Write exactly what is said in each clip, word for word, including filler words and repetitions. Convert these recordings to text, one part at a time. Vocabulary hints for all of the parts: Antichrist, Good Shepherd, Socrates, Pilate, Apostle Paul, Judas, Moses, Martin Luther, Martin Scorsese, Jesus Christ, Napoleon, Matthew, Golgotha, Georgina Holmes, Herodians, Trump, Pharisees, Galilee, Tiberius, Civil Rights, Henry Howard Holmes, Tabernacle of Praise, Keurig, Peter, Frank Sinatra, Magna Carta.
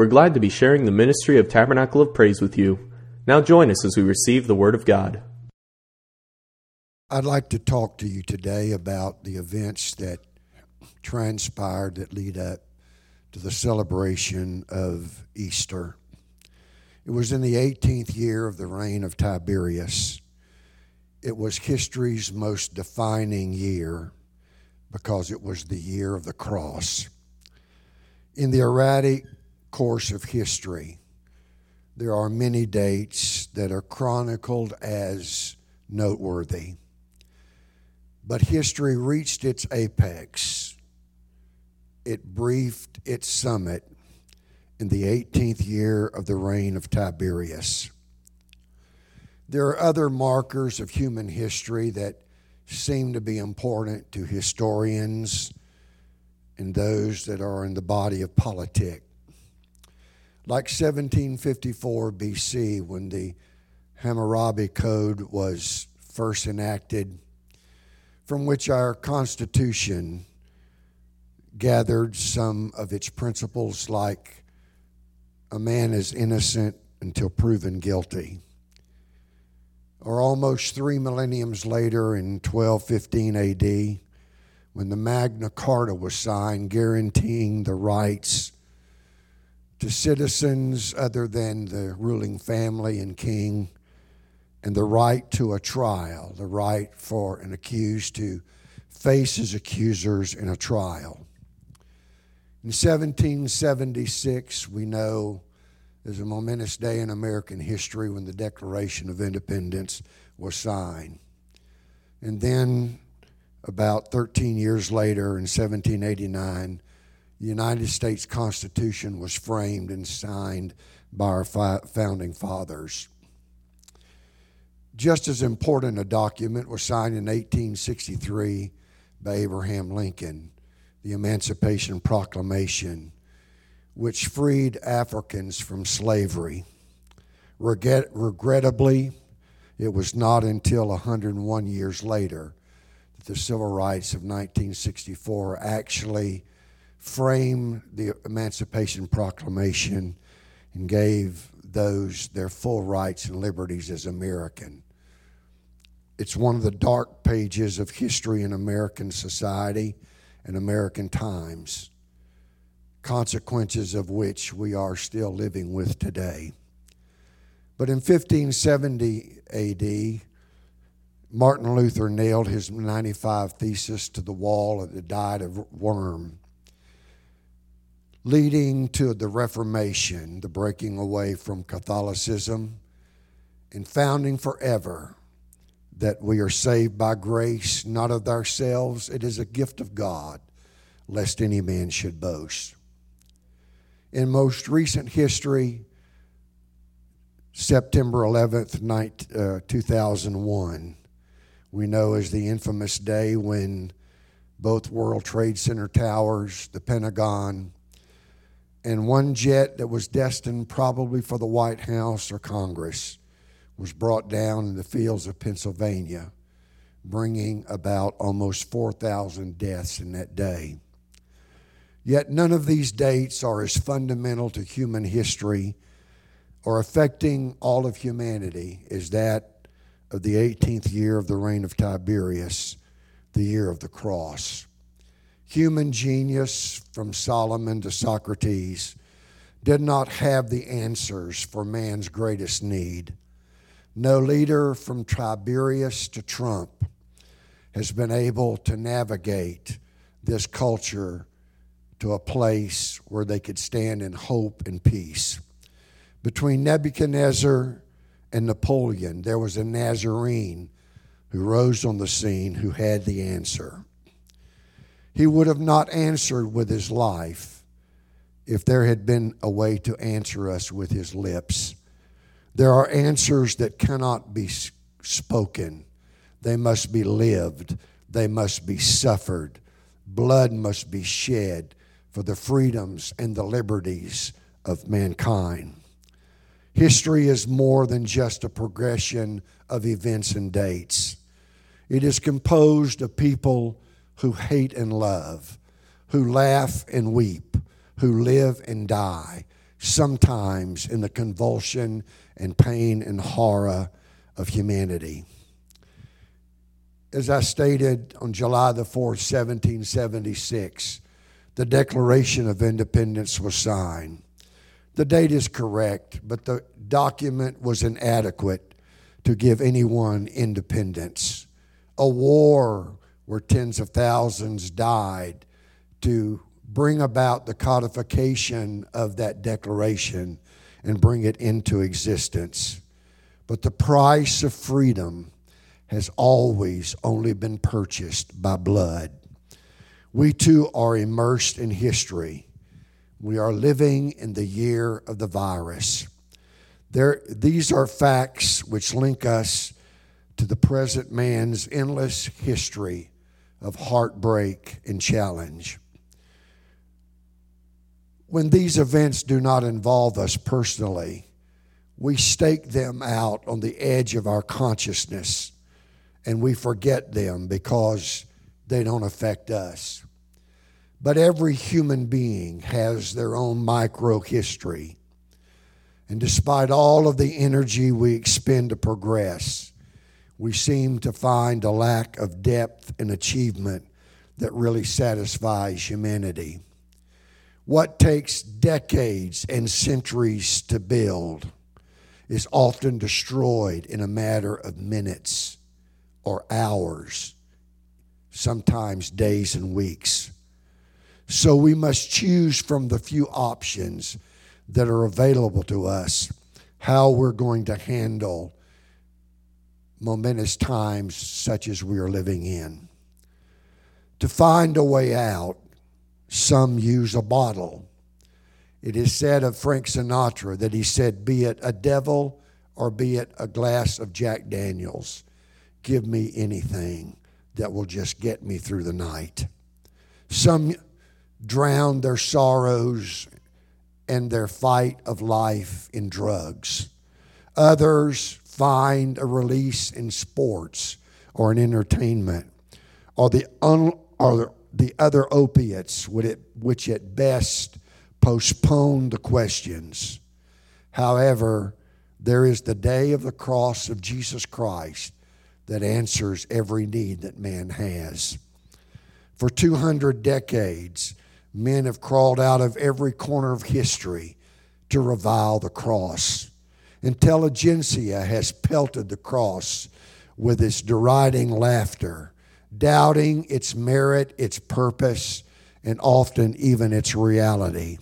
We're glad to be sharing the ministry of Tabernacle of Praise with you. Now join us as we receive the Word of God. I'd like to talk to you today about the events that transpired that lead up to the celebration of Easter. It was in the eighteenth year of the reign of Tiberius. It was history's most defining year because it was the year of the cross. In the erratic course of history, there are many dates that are chronicled as noteworthy. But history reached its apex. It briefed its summit in the eighteenth year of the reign of Tiberius. There are other markers of human history that seem to be important to historians and those that are in the body of politics. Like seventeen fifty-four B C, when the Hammurabi Code was first enacted, from which our Constitution gathered some of its principles, like a man is innocent until proven guilty. Or almost three millenniums later, in twelve fifteen A D, when the Magna Carta was signed, guaranteeing the rights to citizens other than the ruling family and king, and the right to a trial, the right for an accused to face his accusers in a trial. In seventeen seventy-six, we know there's a momentous day in American history when the Declaration of Independence was signed. And then about thirteen years later, in seventeen eighty-nine, the United States Constitution was framed and signed by our founding fathers. Just as important a document was signed in eighteen sixty-three by Abraham Lincoln, the Emancipation Proclamation, which freed Africans from slavery. Regret- regrettably, it was not until one hundred one years later that the Civil Rights of nineteen sixty-four actually framed the Emancipation Proclamation and gave those their full rights and liberties as American. It's one of the dark pages of history in American society and American times, consequences of which we are still living with today. But in fifteen seventy A D, Martin Luther nailed his ninety-five Theses to the wall of the Diet of Worm, leading to the Reformation, the breaking away from Catholicism, and founding forever that we are saved by grace, not of ourselves. It is a gift of God, lest any man should boast. In most recent history, September eleventh, two thousand one, we know as the infamous day when both World Trade Center towers, the Pentagon, and one jet that was destined probably for the White House or Congress was brought down in the fields of Pennsylvania, bringing about almost four thousand deaths in that day. Yet none of these dates are as fundamental to human history or affecting all of humanity as that of the eighteenth year of the reign of Tiberius, the year of the cross. Human genius, from Solomon to Socrates, did not have the answers for man's greatest need. No leader, from Tiberius to Trump, has been able to navigate this culture to a place where they could stand in hope and peace. Between Nebuchadnezzar and Napoleon, there was a Nazarene who rose on the scene who had the answer. He would have not answered with his life if there had been a way to answer us with his lips. There are answers that cannot be spoken. They must be lived. They must be suffered. Blood must be shed for the freedoms and the liberties of mankind. History is more than just a progression of events and dates. It is composed of people who hate and love, who laugh and weep, who live and die, sometimes in the convulsion and pain and horror of humanity. As I stated on July the fourth, seventeen seventy-six, the Declaration of Independence was signed. The date is correct, but the document was inadequate to give anyone independence. A war where tens of thousands died to bring about the codification of that declaration and bring it into existence. But the price of freedom has always only been purchased by blood. We too are immersed in history. We are living in the year of the virus. There, these are facts which link us to the present man's endless history of heartbreak and challenge. When these events do not involve us personally, we stake them out on the edge of our consciousness, and we forget them because they don't affect us. But every human being has their own micro history. And despite all of the energy we expend to progress, we seem to find a lack of depth and achievement that really satisfies humanity. What takes decades and centuries to build is often destroyed in a matter of minutes or hours, sometimes days and weeks. So we must choose from the few options that are available to us how we're going to handle momentous times such as we are living in. To find a way out, some use a bottle. It is said of Frank Sinatra that he said, "Be it a devil or be it a glass of Jack Daniels, give me anything that will just get me through the night." Some drown their sorrows and their fight of life in drugs. Others find a release in sports or in entertainment or the, un, or the other opiates, which at best postpone the questions. However, there is the day of the cross of Jesus Christ that answers every need that man has. For two hundred decades, men have crawled out of every corner of history to revile the cross. Intelligentsia has pelted the cross with its deriding laughter, doubting its merit, its purpose, and often even its reality.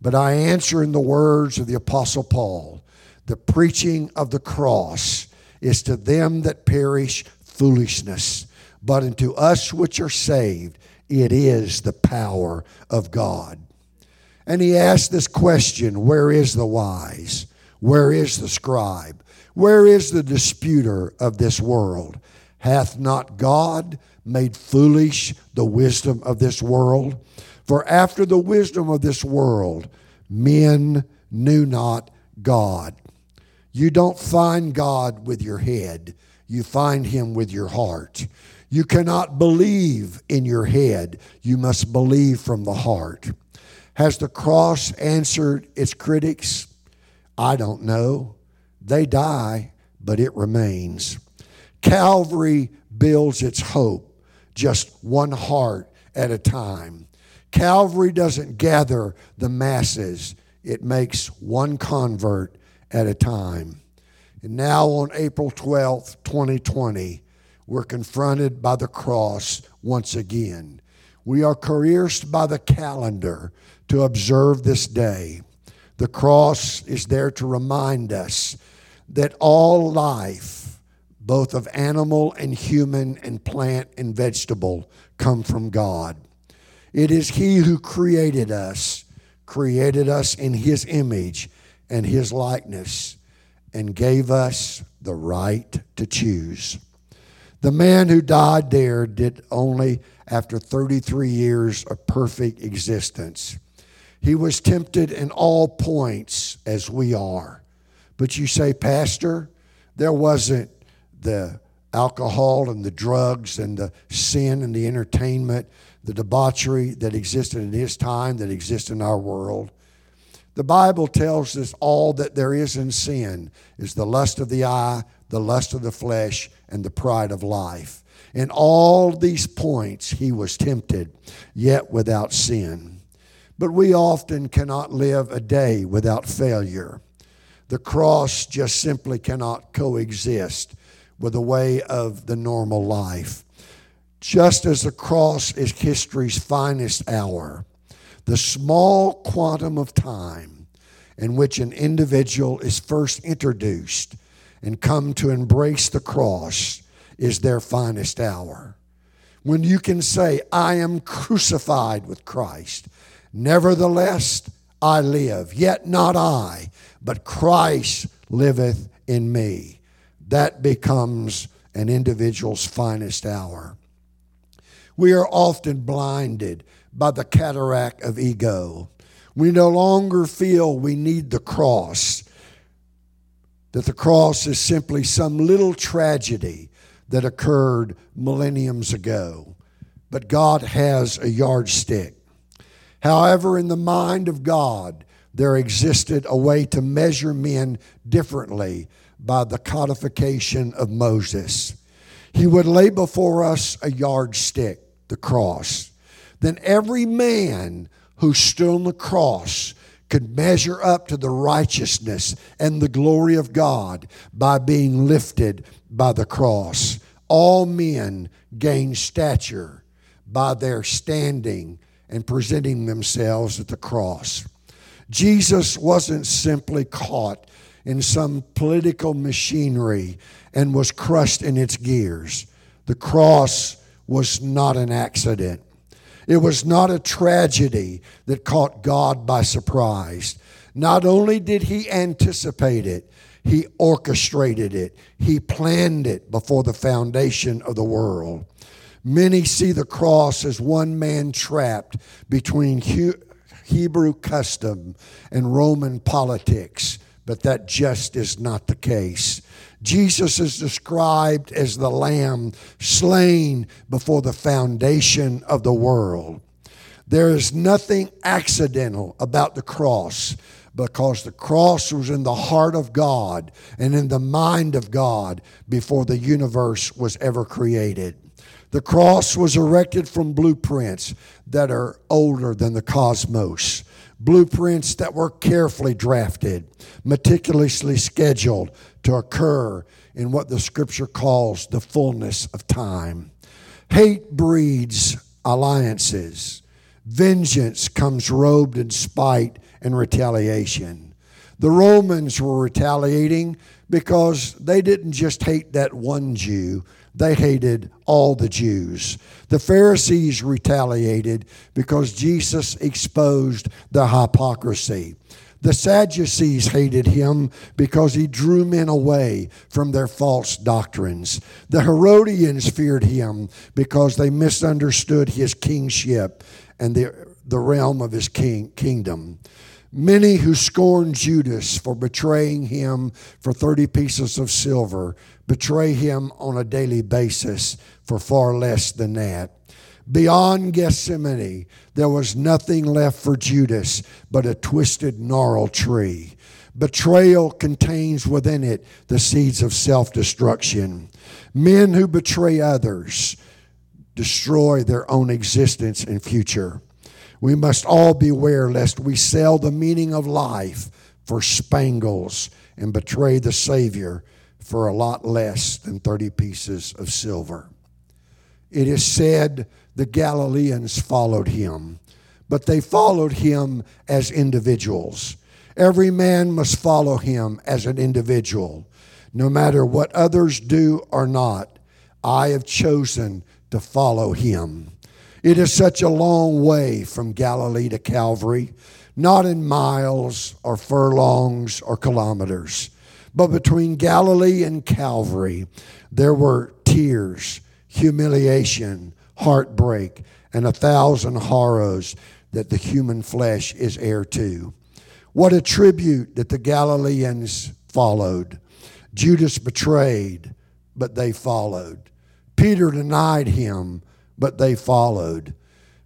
But I answer in the words of the Apostle Paul, the preaching of the cross is to them that perish foolishness, but unto us which are saved, it is the power of God. And he asked this question, where is the wise? Where is the scribe? Where is the disputer of this world? Hath not God made foolish the wisdom of this world? For after the wisdom of this world, men knew not God. You don't find God with your head. You find him with your heart. You cannot believe in your head. You must believe from the heart. Has the cross answered its critics? I don't know. They die, but it remains. Calvary builds its hope just one heart at a time. Calvary doesn't gather the masses. It makes one convert at a time. And now on April twelfth, twenty twenty, we're confronted by the cross once again. We are coerced by the calendar to observe this day. The cross is there to remind us that all life, both of animal and human and plant and vegetable, come from God. It is he who created us, created us in his image and his likeness, and gave us the right to choose. The man who died there did only after thirty-three years of perfect existence. He was tempted in all points as we are. But you say, Pastor, there wasn't the alcohol and the drugs and the sin and the entertainment, the debauchery that existed in his time that exists in our world. The Bible tells us all that there is in sin is the lust of the eye, the lust of the flesh, and the pride of life. In all these points, he was tempted, yet without sin. But we often cannot live a day without failure. The cross just simply cannot coexist with the way of the normal life. Just as the cross is history's finest hour, the small quantum of time in which an individual is first introduced and come to embrace the cross is their finest hour. When you can say, I am crucified with Christ, nevertheless I live, yet not I, but Christ liveth in me. That becomes an individual's finest hour. We are often blinded by the cataract of ego. We no longer feel we need the cross, that the cross is simply some little tragedy that occurred millenniums ago. But God has a yardstick. However, in the mind of God, there existed a way to measure men differently by the codification of Moses. He would lay before us a yardstick, the cross. Then every man who stood on the cross could measure up to the righteousness and the glory of God by being lifted by the cross. All men gain stature by their standing and presenting themselves at the cross. Jesus wasn't simply caught in some political machinery and was crushed in its gears. The cross was not an accident. It was not a tragedy that caught God by surprise. Not only did he anticipate it, he orchestrated it. He planned it before the foundation of the world. Many see the cross as one man trapped between Hebrew custom and Roman politics, but that just is not the case. Jesus is described as the Lamb slain before the foundation of the world. There is nothing accidental about the cross because the cross was in the heart of God and in the mind of God before the universe was ever created. The cross was erected from blueprints that are older than the cosmos. Blueprints that were carefully drafted, meticulously scheduled to occur in what the Scripture calls the fullness of time. Hate breeds alliances. Vengeance comes robed in spite and retaliation. The Romans were retaliating because they didn't just hate that one Jew. They hated all the Jews. The Pharisees retaliated because Jesus exposed their hypocrisy. The Sadducees hated him because he drew men away from their false doctrines. The Herodians feared him because they misunderstood his kingship and the, the realm of his king, kingdom. Many who scorned Judas for betraying him for thirty pieces of silver betray him on a daily basis for far less than that. Beyond Gethsemane, there was nothing left for Judas but a twisted gnarled tree. Betrayal contains within it the seeds of self-destruction. Men who betray others destroy their own existence and future. We must all beware lest we sell the meaning of life for spangles and betray the Savior for a lot less than thirty pieces of silver. It is said the Galileans followed him, but they followed him as individuals. Every man must follow him as an individual. No matter what others do or not, I have chosen to follow him. It is such a long way from Galilee to Calvary, not in miles or furlongs or kilometers, but between Galilee and Calvary, there were tears, humiliation, heartbreak, and a thousand horrors that the human flesh is heir to. What a tribute that the Galileans followed. Judas betrayed, but they followed. Peter denied him, but they followed.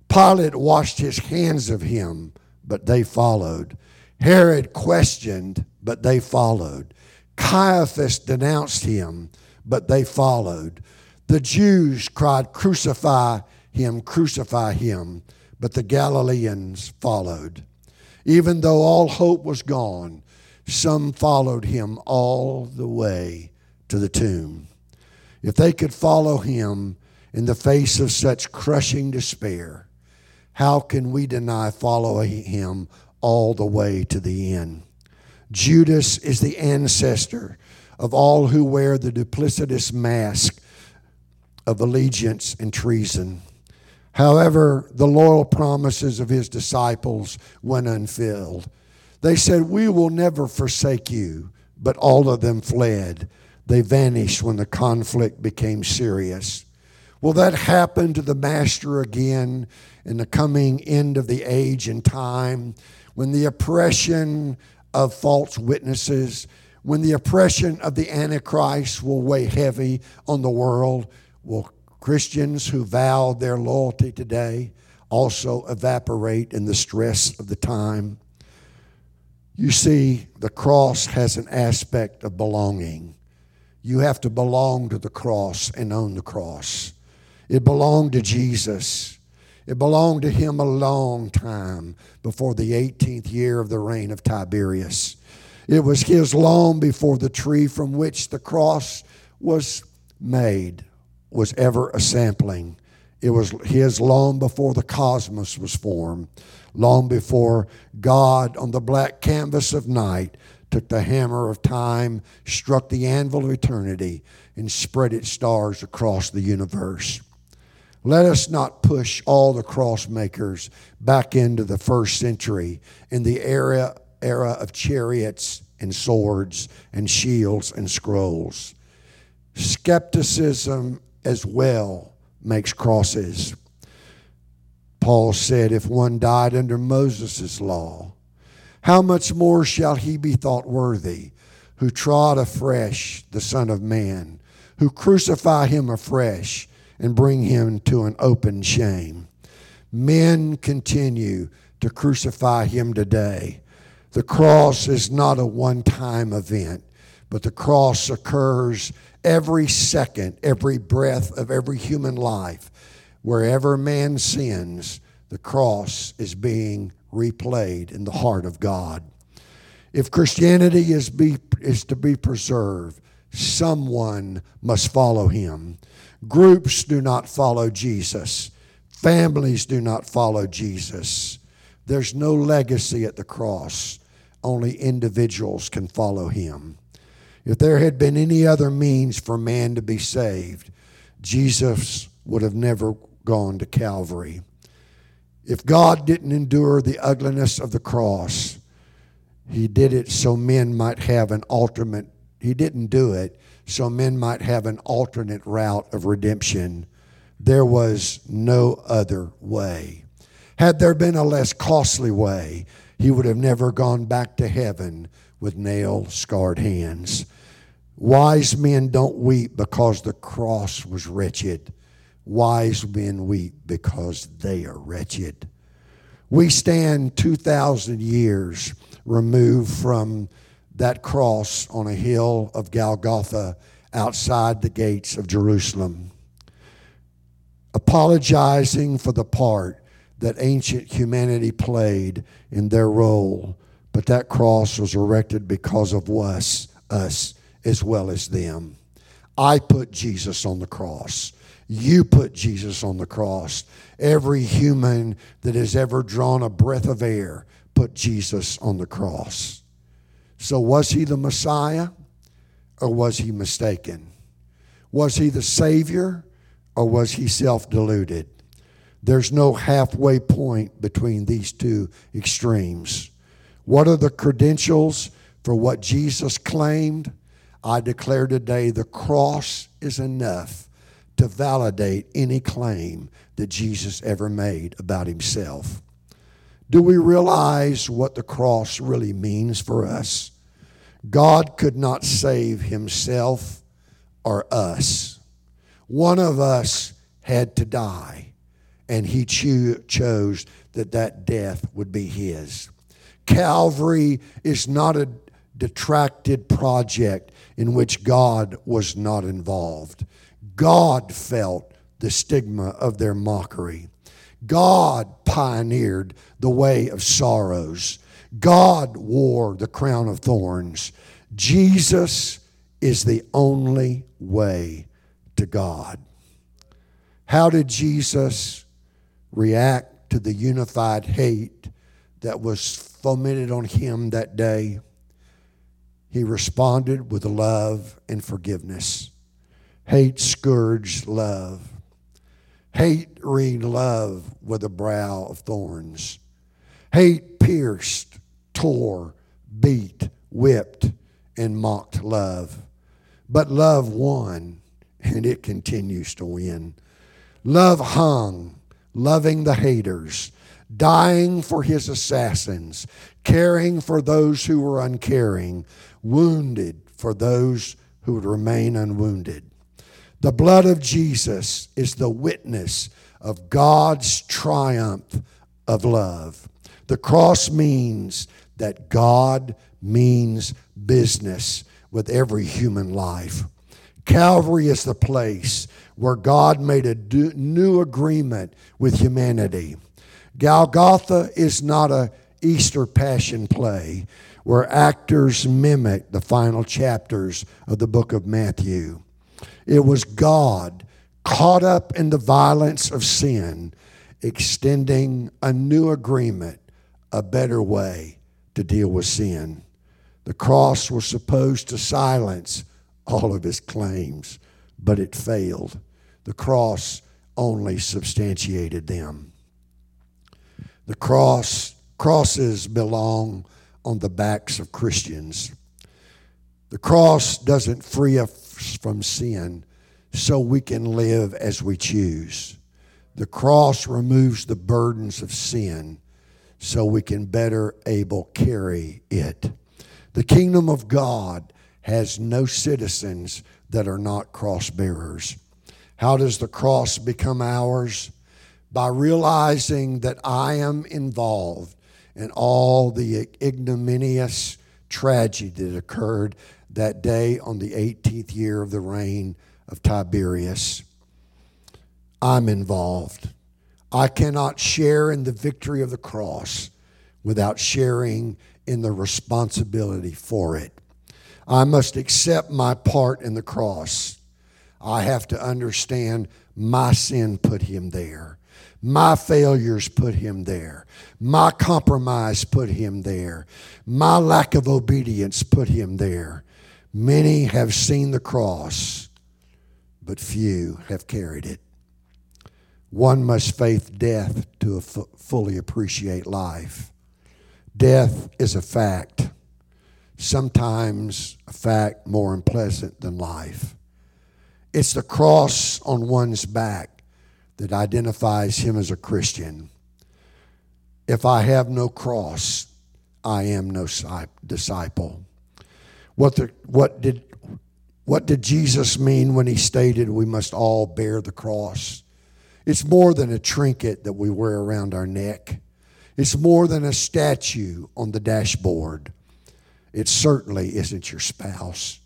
Pilate washed his hands of him, but they followed. Herod questioned, but they followed. Caiaphas denounced him, but they followed. The Jews cried, "Crucify him, crucify him," but the Galileans followed. Even though all hope was gone, some followed him all the way to the tomb. If they could follow him in the face of such crushing despair, how can we deny following him all the way to the end? Judas is the ancestor of all who wear the duplicitous mask of allegiance and treason. However, the loyal promises of his disciples went unfulfilled. They said, "We will never forsake you," but all of them fled. They vanished when the conflict became serious. Will that happen to the Master again in the coming end of the age and time, when the oppression of false witnesses, when the oppression of the Antichrist will weigh heavy on the world? Will Christians who vowed their loyalty today also evaporate in the stress of the time? You see, the cross has an aspect of belonging. You have to belong to the cross and own the cross. It belonged to Jesus. It belonged to him a long time before the eighteenth year of the reign of Tiberius. It was his long before the tree from which the cross was made was ever a sampling. It was his long before the cosmos was formed, long before God on the black canvas of night took the hammer of time, struck the anvil of eternity, and spread its stars across the universe. Let us not push all the cross makers back into the first century in the era, era of chariots and swords and shields and scrolls. Skepticism as well makes crosses. Paul said, "If one died under Moses' law, how much more shall he be thought worthy who trod afresh the Son of Man, who crucify him afresh and bring him to an open shame?" Men continue to crucify him today. The cross is not a one-time event, but the cross occurs every second, every breath of every human life. Wherever man sins, the cross is being replayed in the heart of God. If Christianity is, be, is to be preserved, someone must follow him. Groups do not follow Jesus. Families do not follow Jesus. There's no legacy at the cross. Only individuals can follow him. If there had been any other means for man to be saved, Jesus would have never gone to Calvary. If God didn't endure the ugliness of the cross, he did it so men might have an alternate, he didn't do it so men might have an alternate route of redemption. There was no other way. Had there been a less costly way, he would have never gone back to heaven with nail-scarred hands. Wise men don't weep because the cross was wretched. Wise men weep because they are wretched. We stand two thousand years removed from that cross on a hill of Golgotha outside the gates of Jerusalem, apologizing for the part that ancient humanity played in their role. But that cross was erected because of us, us as well as them. I put Jesus on the cross. You put Jesus on the cross. Every human that has ever drawn a breath of air put Jesus on the cross. So was he the Messiah or was he mistaken? Was he the Savior or was he self-deluded? There's no halfway point between these two extremes. What are the credentials for what Jesus claimed? I declare today the cross is enough to validate any claim that Jesus ever made about himself. Do we realize what the cross really means for us? God could not save himself or us. One of us had to die, and he cho- chose that that death would be his. Calvary is not a detracted project in which God was not involved. God felt the stigma of their mockery. God pioneered the way of sorrows. God wore the crown of thorns. Jesus is the only way to God. How did Jesus react to the unified hate that was fomented on him that day? He responded with love and forgiveness. Hate scourged love. Hate wreathed love with a brow of thorns. Hate pierced, tore, beat, whipped, and mocked love. But love won, and it continues to win. Love hung, loving the haters, dying for his assassins, caring for those who were uncaring, wounded for those who would remain unwounded. The blood of Jesus is the witness of God's triumph of love. The cross means that God means business with every human life. Calvary is the place where God made a new agreement with humanity. Golgotha is not an Easter passion play where actors mimic the final chapters of the book of Matthew. It was God, caught up in the violence of sin, extending a new agreement, a better way to deal with sin. The cross was supposed to silence all of his claims, but it failed. The cross only substantiated them. The cross, crosses belong on the backs of Christians. The cross doesn't free us from sin so we can live as we choose. The cross removes the burdens of sin so we can better able carry it. The kingdom of God has no citizens that are not cross bearers. How does the cross become ours? By realizing that I am involved in all the ignominious tragedy that occurred that day on the eighteenth year of the reign of Tiberius. I'm involved. I cannot share in the victory of the cross without sharing in the responsibility for it. I must accept my part in the cross. I have to understand my sin put him there. My failures put him there. My compromise put him there. My lack of obedience put him there. Many have seen the cross, but few have carried it. One must face death to fully appreciate life. Death is a fact, sometimes a fact more unpleasant than life. It's the cross on one's back that identifies him as a Christian. If I have no cross, I am no disciple. What the, what did what did Jesus mean when he stated we must all bear the cross? It's more than a trinket that we wear around our neck. It's more than a statue on the dashboard. It certainly isn't your spouse.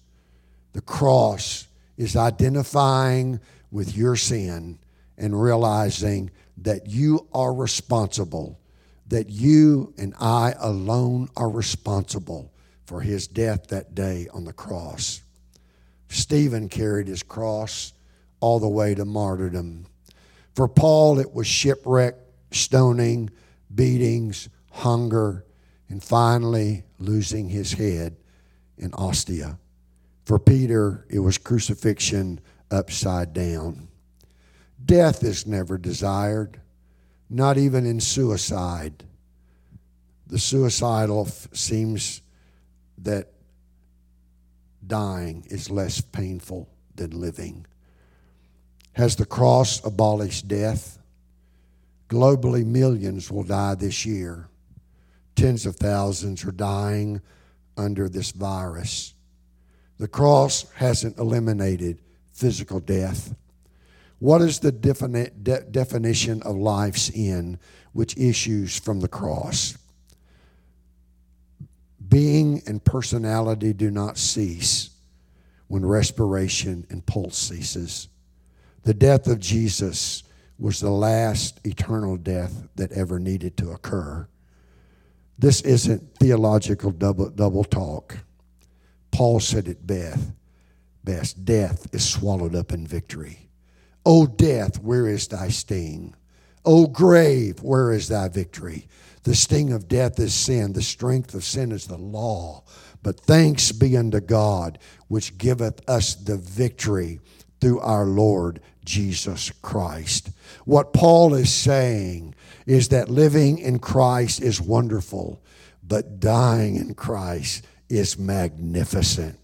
The cross is identifying with your sin and realizing that you are responsible, that you and I alone are responsible for his death that day on the cross. Stephen carried his cross all the way to martyrdom. For Paul, it was shipwreck, stoning, beatings, hunger, and finally losing his head in Ostia. For Peter, it was crucifixion upside down. Death is never desired, not even in suicide. The suicidal f- seems that dying is less painful than living. Has the cross abolished death? Globally, millions will die this year. Tens of thousands are dying under this virus. The cross hasn't eliminated physical death. What is the defini- de- definition of life's end, which issues from the cross? and personality do not cease when respiration and pulse ceases. The death of Jesus was the last eternal death that ever needed to occur. This isn't theological double, double talk. Paul said it best, death is swallowed up in victory. O death, where is thy sting? O grave, where is thy victory? The sting of death is sin. The strength of sin is the law. But thanks be unto God, which giveth us the victory through our Lord Jesus Christ. What Paul is saying is that living in Christ is wonderful, but dying in Christ is magnificent.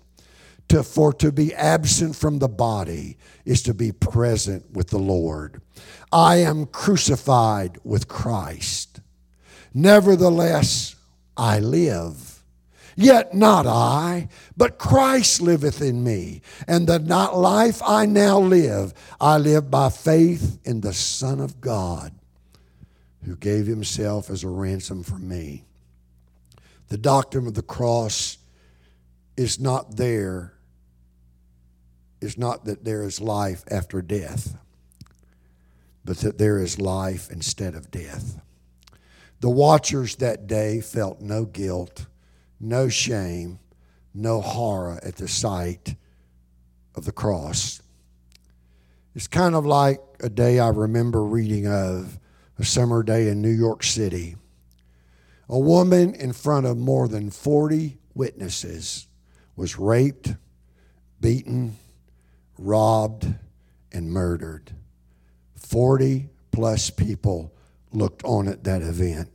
To, for to be absent from the body is to be present with the Lord. I am crucified with Christ. Nevertheless, I live. Yet not I, but Christ liveth in me. And the life I now live, I live by faith in the Son of God, who gave himself as a ransom for me. The doctrine of the cross is not there. It's not that there is life after death, but that there is life instead of death. The watchers that day felt no guilt, no shame, no horror at the sight of the cross. It's kind of like a day I remember reading of, a summer day in New York City. A woman in front of more than forty witnesses was raped, beaten, robbed, and murdered. Forty plus people looked on at that event.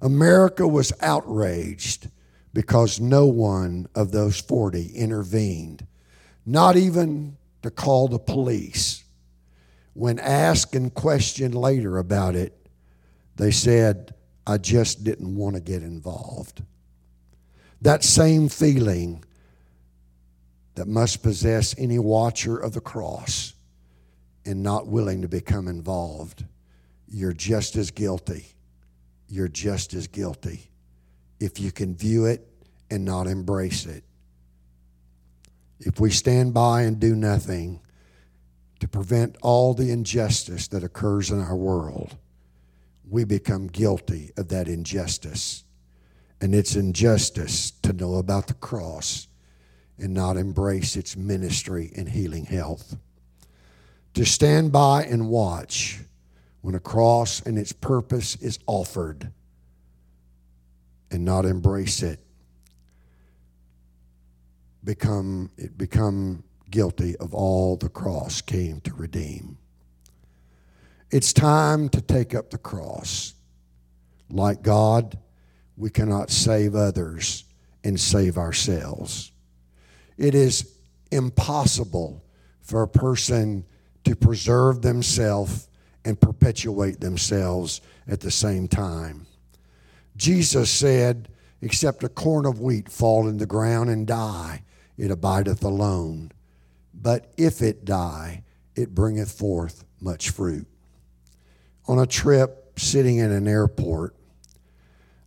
America was outraged because no one of those forty intervened, not even to call the police. When asked and questioned later about it, they said, I just didn't want to get involved. That same feeling that must possess any watcher of the cross and not willing to become involved. You're just as guilty. You're just as guilty if you can view it and not embrace it. If we stand by and do nothing to prevent all the injustice that occurs in our world, we become guilty of that injustice. And it's injustice to know about the cross and not embrace its ministry in healing health. To stand by and watch when a cross and its purpose is offered and not embrace it, become it become guilty of all the cross came to redeem. It's time to take up the cross. Like God, we cannot save others and save ourselves. It is impossible for a person to preserve themselves and perpetuate themselves at the same time. Jesus said, except a corn of wheat fall in the ground and die, it abideth alone. But if it die, it bringeth forth much fruit. On a trip, sitting in an airport,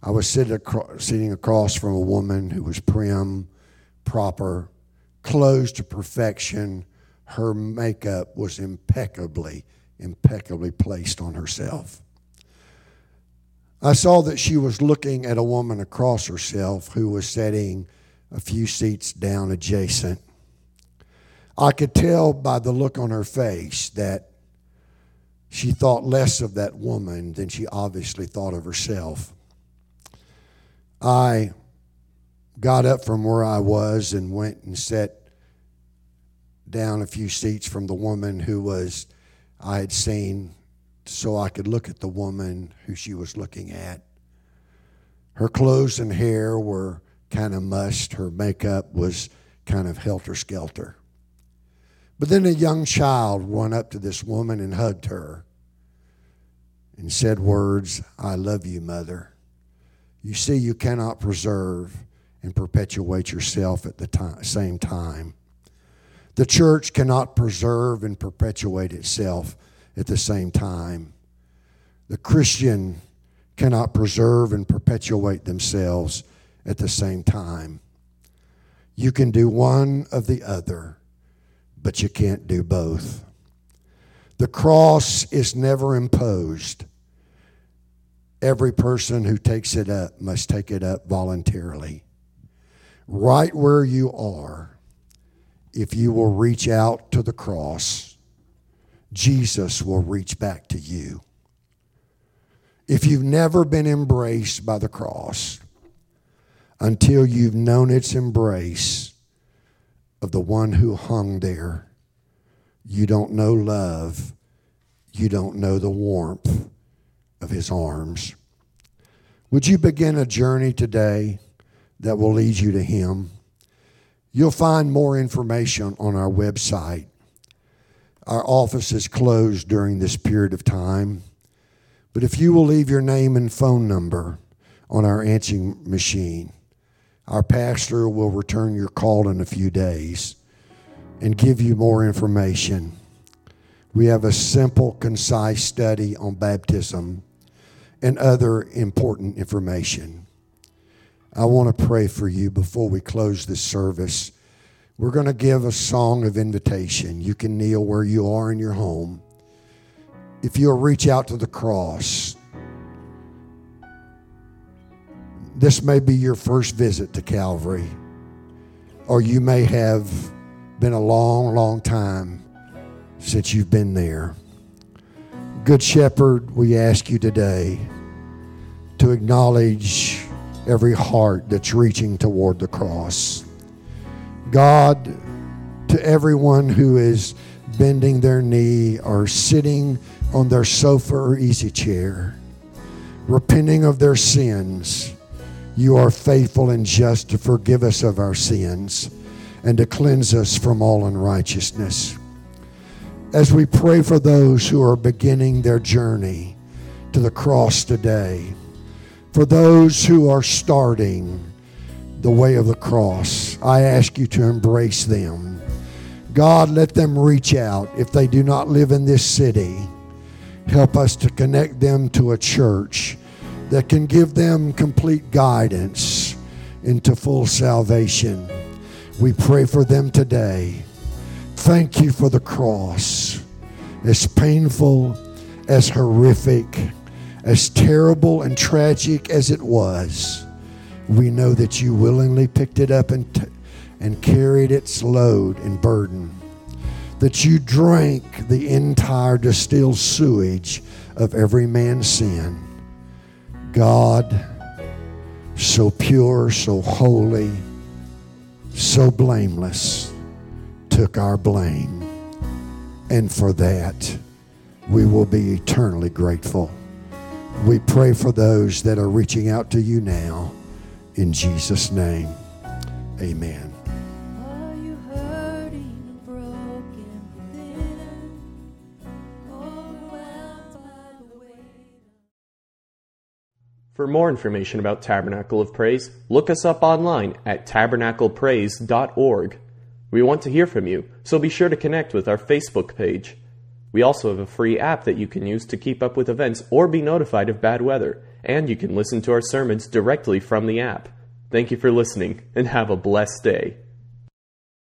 I was sitting across from a woman who was prim, proper, clothed to perfection. Her makeup was impeccably, impeccably placed on herself. I saw that she was looking at a woman across herself who was sitting a few seats down adjacent. I could tell by the look on her face that she thought less of that woman than she obviously thought of herself. I got up from where I was and went and sat down a few seats from the woman who was I had seen so I could look at the woman who she was looking at. Her clothes and hair were kind of mussed. Her makeup was kind of helter-skelter. But then a young child ran up to this woman and hugged her and said words, I love you, mother. You see, you cannot preserve and perpetuate yourself at the time, same time. The church cannot preserve and perpetuate itself at the same time. The Christian cannot preserve and perpetuate themselves at the same time. You can do one of the other, but you can't do both. The cross is never imposed. Every person who takes it up must take it up voluntarily. Right where you are, if you will reach out to the cross, Jesus will reach back to you. If you've never been embraced by the cross, until you've known its embrace of the one who hung there, you don't know love. You don't know the warmth of his arms. Would you begin a journey today that will lead you to him? You'll find more information on our website. Our office is closed during this period of time, but if you will leave your name and phone number on our answering machine, our pastor will return your call in a few days and give you more information. We have a simple, concise study on baptism and other important information. I want to pray for you before we close this service. We're going to give a song of invitation. You can kneel where you are in your home. If you'll reach out to the cross, this may be your first visit to Calvary, or you may have been a long, long time since you've been there. Good Shepherd, we ask you today to acknowledge every heart that's reaching toward the cross. God, to everyone who is bending their knee or sitting on their sofa or easy chair, repenting of their sins, you are faithful and just to forgive us of our sins and to cleanse us from all unrighteousness. As we pray for those who are beginning their journey to the cross today, for those who are starting the way of the cross, I ask you to embrace them. God, let them reach out. If they do not live in this city, help us to connect them to a church that can give them complete guidance into full salvation. We pray for them today. Thank you for the cross. As painful, as horrific, as terrible and tragic as it was, we know that you willingly picked it up and, t- and carried its load and burden, that you drank the entire distilled sewage of every man's sin. God, so pure, so holy, so blameless, took our blame. And for that, we will be eternally grateful. We pray for those that are reaching out to you now. In Jesus' name, amen. For more information about Tabernacle of Praise, look us up online at tabernacle praise dot org. We want to hear from you, so be sure to connect with our Facebook page. We also have a free app that you can use to keep up with events or be notified of bad weather, and you can listen to our sermons directly from the app. Thank you for listening, and have a blessed day.